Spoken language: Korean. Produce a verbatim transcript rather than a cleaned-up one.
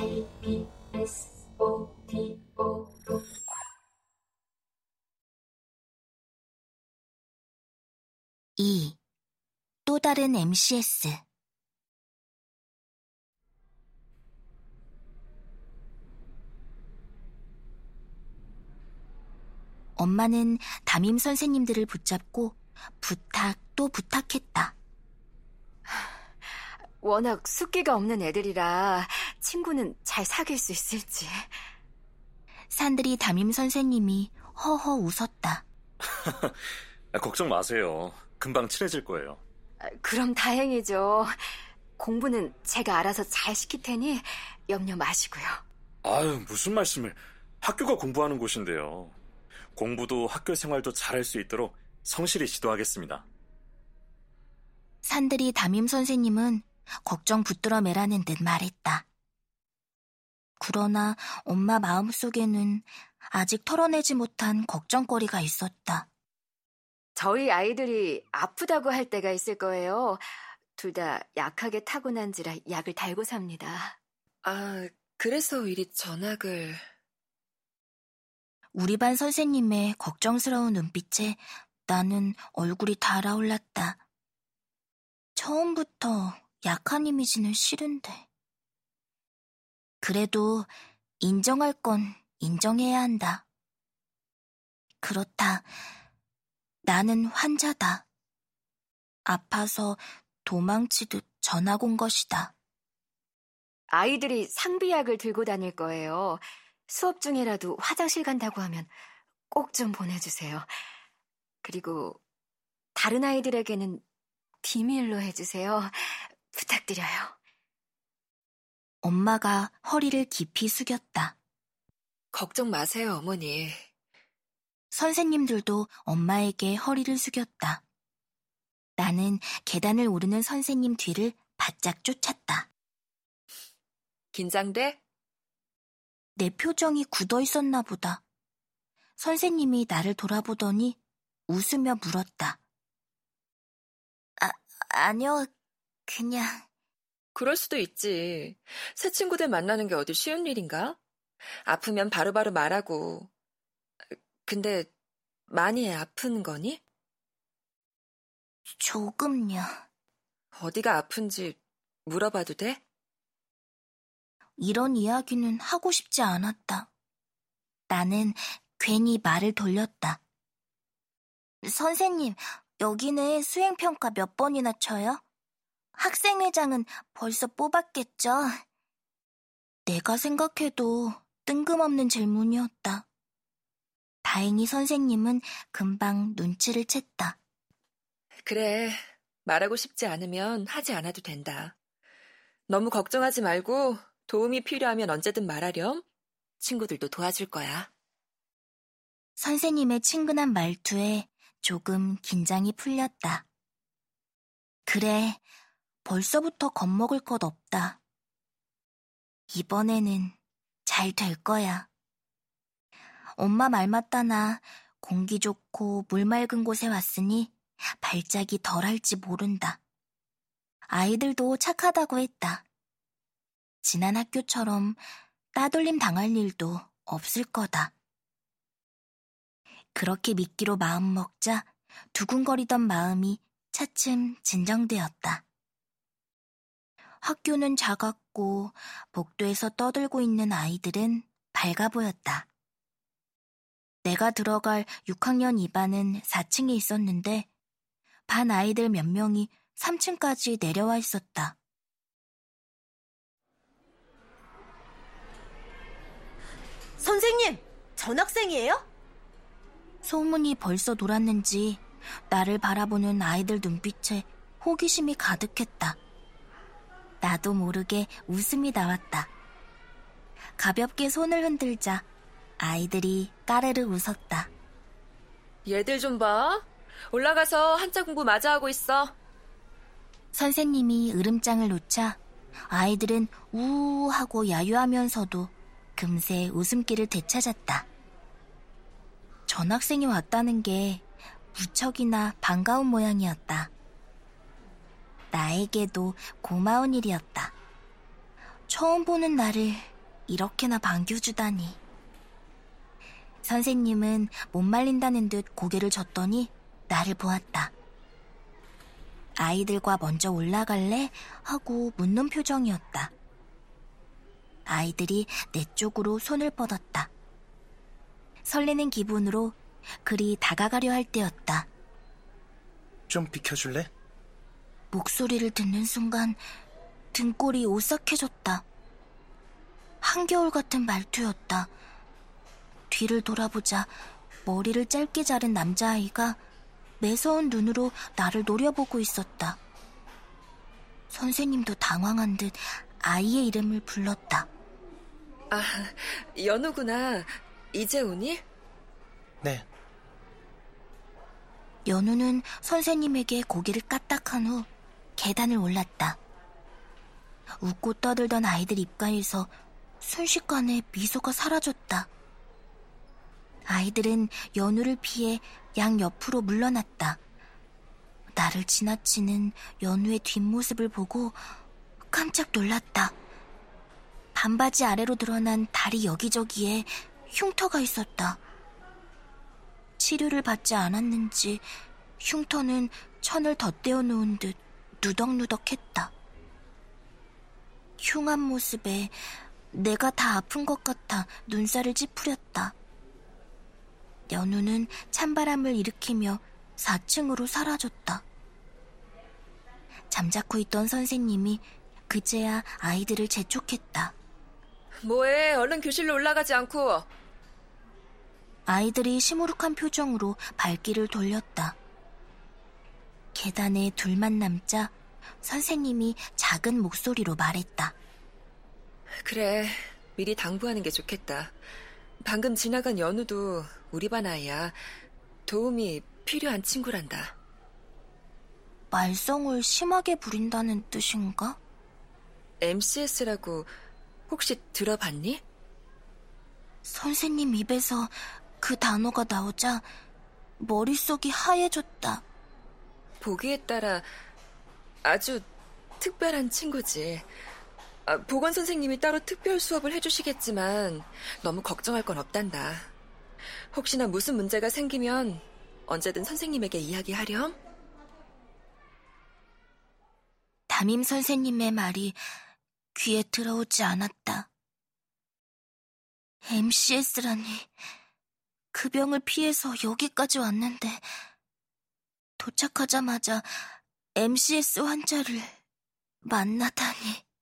에이 비 에스 오 디 오로 이. 또 다른 엠씨에스 엄마는 담임 선생님들을 붙잡고 부탁 또 부탁했다. 워낙 숫기가 없는 애들이라 친구는 잘 사귈 수 있을지. 산들이 담임 선생님이 허허 웃었다. 걱정 마세요. 금방 친해질 거예요. 그럼 다행이죠. 공부는 제가 알아서 잘 시킬 테니 염려 마시고요. 아유, 무슨 말씀을. 학교가 공부하는 곳인데요. 공부도 학교 생활도 잘할 수 있도록 성실히 지도하겠습니다. 산들이 담임 선생님은 걱정 붙들어 매라는 듯 말했다. 그러나 엄마 마음속에는 아직 털어내지 못한 걱정거리가 있었다. 저희 아이들이 아프다고 할 때가 있을 거예요. 둘 다 약하게 타고난지라 약을 달고 삽니다. 아, 그래서 이리 전학을... 우리 반 선생님의 걱정스러운 눈빛에 나는 얼굴이 달아올랐다. 처음부터 약한 이미지는 싫은데. 그래도 인정할 건 인정해야 한다. 그렇다. 나는 환자다. 아파서 도망치듯 전학 온 것이다. 아이들이 상비약을 들고 다닐 거예요. 수업 중이라도 화장실 간다고 하면 꼭 좀 보내주세요. 그리고 다른 아이들에게는 비밀로 해주세요. 부탁드려요. 엄마가 허리를 깊이 숙였다. 걱정 마세요, 어머니. 선생님들도 엄마에게 허리를 숙였다. 나는 계단을 오르는 선생님 뒤를 바짝 쫓았다. 긴장돼? 내 표정이 굳어 있었나 보다. 선생님이 나를 돌아보더니 웃으며 물었다. 아, 아니요, 그냥... 그럴 수도 있지. 새 친구들 만나는 게 어디 쉬운 일인가? 아프면 바로바로 말하고... 근데 많이 아픈 거니? 조금요. 어디가 아픈지 물어봐도 돼? 이런 이야기는 하고 싶지 않았다. 나는 괜히 말을 돌렸다. 선생님, 여기는 수행평가 몇 번이나 쳐요? 학생회장은 벌써 뽑았겠죠? 내가 생각해도 뜬금없는 질문이었다. 다행히 선생님은 금방 눈치를 챘다. 그래, 말하고 싶지 않으면 하지 않아도 된다. 너무 걱정하지 말고 도움이 필요하면 언제든 말하렴. 친구들도 도와줄 거야. 선생님의 친근한 말투에 조금 긴장이 풀렸다. 그래, 벌써부터 겁먹을 것 없다. 이번에는 잘 될 거야. 엄마 말 맞다나 공기 좋고 물 맑은 곳에 왔으니 발작이 덜할지 모른다. 아이들도 착하다고 했다. 지난 학교처럼 따돌림 당할 일도 없을 거다. 그렇게 믿기로 마음먹자 두근거리던 마음이 차츰 진정되었다. 학교는 작았고 복도에서 떠들고 있는 아이들은 밝아 보였다. 내가 들어갈 육 학년 이 반은 사 층에 있었는데 반 아이들 몇 명이 삼 층까지 내려와 있었다. 선생님, 전학생이에요? 소문이 벌써 돌았는지 나를 바라보는 아이들 눈빛에 호기심이 가득했다. 나도 모르게 웃음이 나왔다. 가볍게 손을 흔들자 아이들이 까르르 웃었다. 얘들 좀 봐. 올라가서 한자 공부 마저 하고 있어. 선생님이 으름장을 놓자 아이들은 우우 하고 야유하면서도 금세 웃음기를 되찾았다. 전학생이 왔다는 게 무척이나 반가운 모양이었다. 나에게도 고마운 일이었다. 처음 보는 나를 이렇게나 반겨주다니. 선생님은 못 말린다는 듯 고개를 젓더니 나를 보았다. 아이들과 먼저 올라갈래? 하고 묻는 표정이었다. 아이들이 내 쪽으로 손을 뻗었다. 설레는 기분으로 그리 다가가려 할 때였다. 좀 비켜줄래? 목소리를 듣는 순간 등골이 오싹해졌다. 한겨울 같은 말투였다. 뒤를 돌아보자 머리를 짧게 자른 남자아이가 매서운 눈으로 나를 노려보고 있었다. 선생님도 당황한 듯 아이의 이름을 불렀다. 아, 연우구나. 이제 오니? 네. 연우는 선생님에게 고개를 까딱한 후 계단을 올랐다. 웃고 떠들던 아이들 입가에서 순식간에 미소가 사라졌다. 아이들은 연우를 피해 양옆으로 물러났다. 나를 지나치는 연우의 뒷모습을 보고 깜짝 놀랐다. 반바지 아래로 드러난 다리 여기저기에 흉터가 있었다. 치료를 받지 않았는지 흉터는 천을 덧대어 놓은 듯 누덕누덕했다. 흉한 모습에 내가 다 아픈 것 같아 눈살을 찌푸렸다. 연우는 찬바람을 일으키며 사 층으로 사라졌다. 잠자코 있던 선생님이 그제야 아이들을 재촉했다. 뭐해? 얼른 교실로 올라가지 않고. 아이들이 시무룩한 표정으로 발길을 돌렸다. 계단에 둘만 남자 선생님이 작은 목소리로 말했다. 그래, 미리 당부하는 게 좋겠다. 방금 지나간 연우도 우리 반 아이야. 도움이 필요한 친구란다. 말썽을 심하게 부린다는 뜻인가? 엠씨에스라고 혹시 들어봤니? 선생님 입에서 그 단어가 나오자 머릿속이 하얘졌다. 보기에 따라 아주 특별한 친구지. 아, 보건 선생님이 따로 특별 수업을 해주시겠지만 너무 걱정할 건 없단다. 혹시나 무슨 문제가 생기면 언제든 선생님에게 이야기하렴. 담임 선생님의 말이 귀에 들어오지 않았다. 엠씨에스라니. 그 병을 피해서 여기까지 왔는데 도착하자마자 엠씨에스 환자를 만나다니.